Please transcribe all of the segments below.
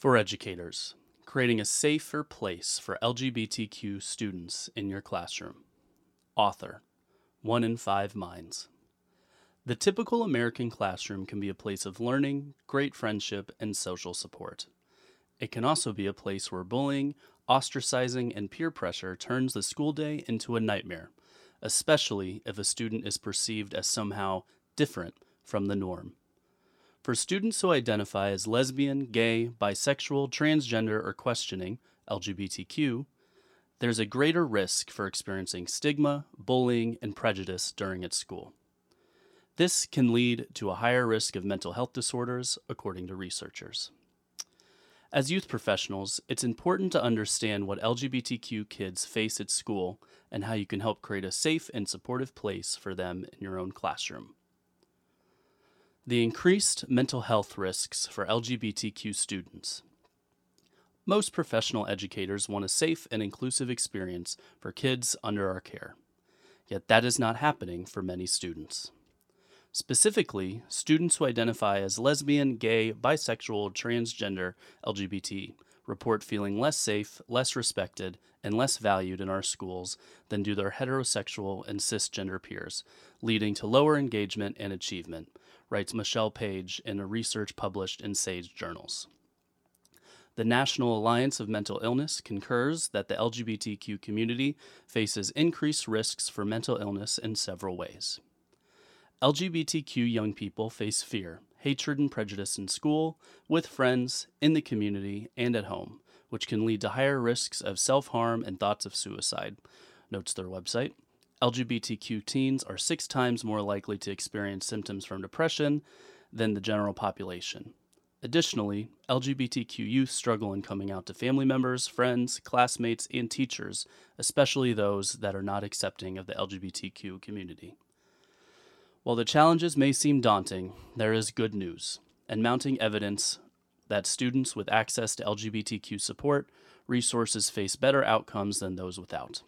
For educators, creating a safer place for LGBTQ students in your classroom. Author, 1 in 5 minds. The typical American classroom can be a place of learning, great friendship, and social support. It can also be a place where bullying, ostracizing, and peer pressure turns the school day into a nightmare, especially if a student is perceived as somehow different from the norm. For students who identify as lesbian, gay, bisexual, transgender, or questioning, LGBTQ, there's a greater risk for experiencing stigma, bullying, and prejudice during its school. This can lead to a higher risk of mental health disorders, according to researchers. As youth professionals, it's important to understand what LGBTQ kids face at school and how you can help create a safe and supportive place for them in your own classroom. The increased mental health risks for LGBTQ students. Most professional educators want a safe and inclusive experience for kids under our care, yet that is not happening for many students. Specifically, students who identify as lesbian, gay, bisexual, transgender, LGBT report feeling less safe, less respected, and less valued in our schools than do their heterosexual and cisgender peers, leading to lower engagement and achievement, writes Michelle Page in a research published in SAGE Journals. The National Alliance of Mental Illness concurs that the LGBTQ community faces increased risks for mental illness in several ways. LGBTQ young people face fear, hatred, and prejudice in school, with friends, in the community, and at home, which can lead to higher risks of self-harm and thoughts of suicide, notes their website. LGBTQ teens are 6 times more likely to experience symptoms from depression than the general population. Additionally, LGBTQ youth struggle in coming out to family members, friends, classmates, and teachers, especially those that are not accepting of the LGBTQ community. While the challenges may seem daunting, there is good news, and mounting evidence that students with access to LGBTQ support resources face better outcomes than those without.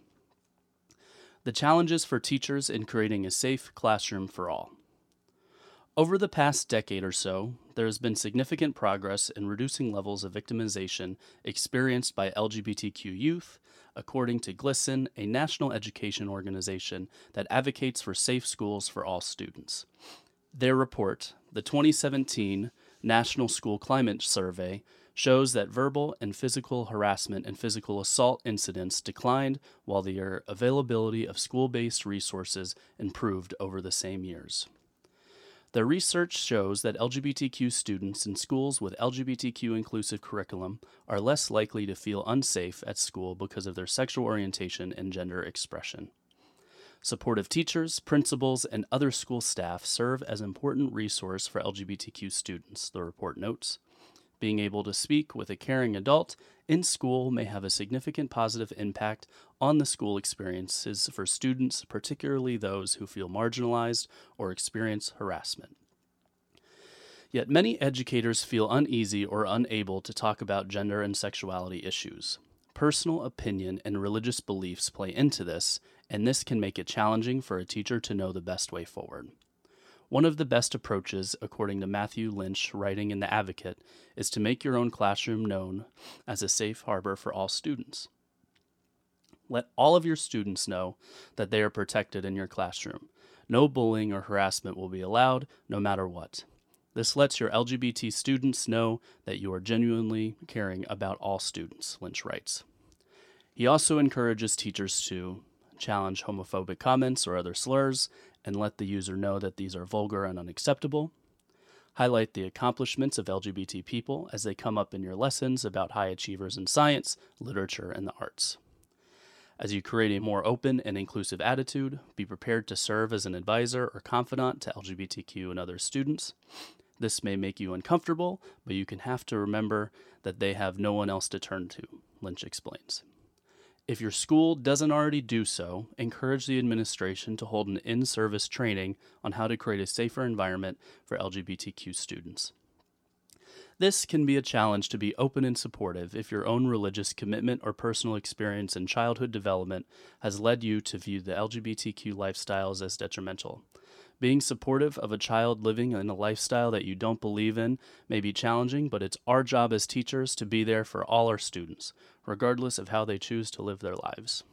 The challenges for teachers in creating a safe classroom for all. Over the past decade or so, there has been significant progress in reducing levels of victimization experienced by LGBTQ youth, according to GLISTEN, a national education organization that advocates for safe schools for all students. Their report, the 2017 National School Climate Survey, shows that verbal and physical harassment and physical assault incidents declined while their availability of school-based resources improved over the same years. The research shows that LGBTQ students in schools with LGBTQ-inclusive curriculum are less likely to feel unsafe at school because of their sexual orientation and gender expression. Supportive teachers, principals, and other school staff serve as an important resource for LGBTQ students, the report notes. Being able to speak with a caring adult in school may have a significant positive impact on the school experiences for students, particularly those who feel marginalized or experience harassment. Yet many educators feel uneasy or unable to talk about gender and sexuality issues. Personal opinion and religious beliefs play into this, and this can make it challenging for a teacher to know the best way forward. One of the best approaches, according to Matthew Lynch, writing in The Advocate, is to make your own classroom known as a safe harbor for all students. Let all of your students know that they are protected in your classroom. No bullying or harassment will be allowed, no matter what. This lets your LGBT students know that you are genuinely caring about all students, Lynch writes. He also encourages teachers to challenge homophobic comments or other slurs, and let the user know that these are vulgar and unacceptable. Highlight the accomplishments of LGBT people as they come up in your lessons about high achievers in science, literature, and the arts. As you create a more open and inclusive attitude, be prepared to serve as an advisor or confidant to LGBTQ and other students. This may make you uncomfortable, but you can have to remember that they have no one else to turn to, Lynch explains. If your school doesn't already do so, encourage the administration to hold an in-service training on how to create a safer environment for LGBTQ students. This can be a challenge to be open and supportive if your own religious commitment or personal experience in childhood development has led you to view the LGBTQ lifestyles as detrimental. Being supportive of a child living in a lifestyle that you don't believe in may be challenging, but it's our job as teachers to be there for all our students, regardless of how they choose to live their lives.